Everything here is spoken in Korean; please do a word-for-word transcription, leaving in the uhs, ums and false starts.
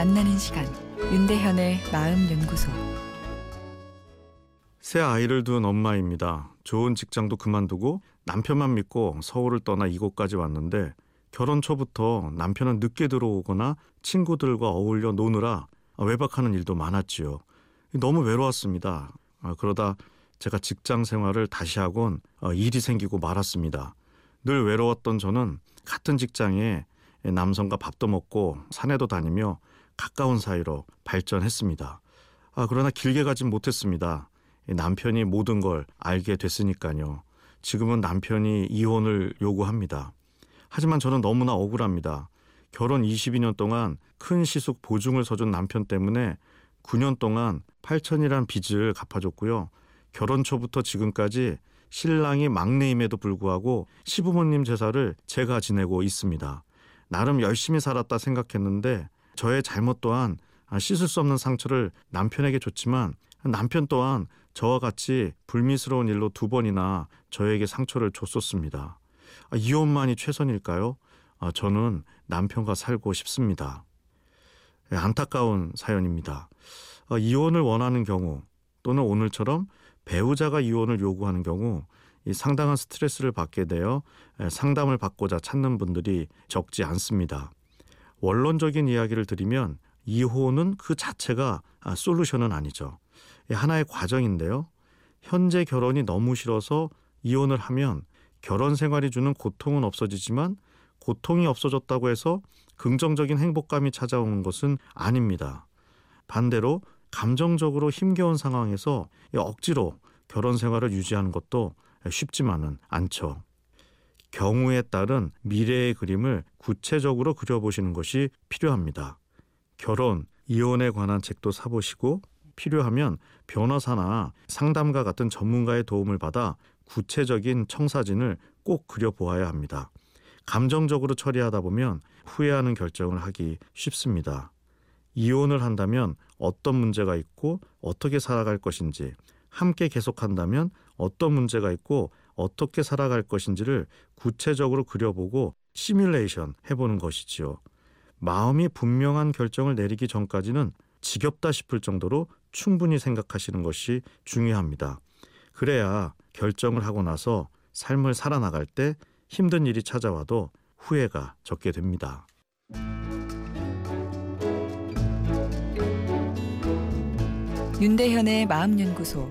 만나는 시간, 윤대현의 마음연구소. 새 아이를 둔 엄마입니다. 좋은 직장도 그만두고 남편만 믿고 서울을 떠나 이곳까지 왔는데 결혼 초부터 남편은 늦게 들어오거나 친구들과 어울려 노느라 외박하는 일도 많았지요. 너무 외로웠습니다. 그러다 제가 직장 생활을 다시 하곤 일이 생기고 말았습니다. 늘 외로웠던 저는 같은 직장에 남성과 밥도 먹고 산에도 다니며 가까운 사이로 발전했습니다. 아, 그러나 길게 가진 못했습니다. 남편이 모든 걸 알게 됐으니까요. 지금은 남편이 이혼을 요구합니다. 하지만 저는 너무나 억울합니다. 결혼 이십이 년 동안 큰 시속 보증을 서준 남편 때문에 구 년 동안 팔천이란 빚을 갚아줬고요. 결혼 초부터 지금까지 신랑이 막내임에도 불구하고 시부모님 제사를 제가 지내고 있습니다. 나름 열심히 살았다 생각했는데 저의 잘못 또한 씻을 수 없는 상처를 남편에게 줬지만 남편 또한 저와 같이 불미스러운 일로 두 번이나 저에게 상처를 줬었습니다. 이혼만이 최선일까요? 저는 남편과 살고 싶습니다. 안타까운 사연입니다. 이혼을 원하는 경우 또는 오늘처럼 배우자가 이혼을 요구하는 경우 이 상당한 스트레스를 받게 되어 상담을 받고자 찾는 분들이 적지 않습니다. 원론적인 이야기를 드리면 이혼은 그 자체가 솔루션은 아니죠. 하나의 과정인데요. 현재 결혼이 너무 싫어서 이혼을 하면 결혼 생활이 주는 고통은 없어지지만 고통이 없어졌다고 해서 긍정적인 행복감이 찾아오는 것은 아닙니다. 반대로 감정적으로 힘겨운 상황에서 억지로 결혼 생활을 유지하는 것도 쉽지만은 않죠. 경우에 따른 미래의 그림을 구체적으로 그려보시는 것이 필요합니다. 결혼, 이혼에 관한 책도 사보시고 필요하면 변호사나 상담가 같은 전문가의 도움을 받아 구체적인 청사진을 꼭 그려보아야 합니다. 감정적으로 처리하다 보면 후회하는 결정을 하기 쉽습니다. 이혼을 한다면 어떤 문제가 있고 어떻게 살아갈 것인지, 함께 계속한다면 어떤 문제가 있고 어떻게 살아갈 것인지를 구체적으로 그려보고 시뮬레이션 해보는 것이지요. 마음이 분명한 결정을 내리기 전까지는 지겹다 싶을 정도로 충분히 생각하시는 것이 중요합니다. 그래야 결정을 하고 나서 삶을 살아나갈 때 힘든 일이 찾아와도 후회가 적게 됩니다. 윤대현의 마음연구소,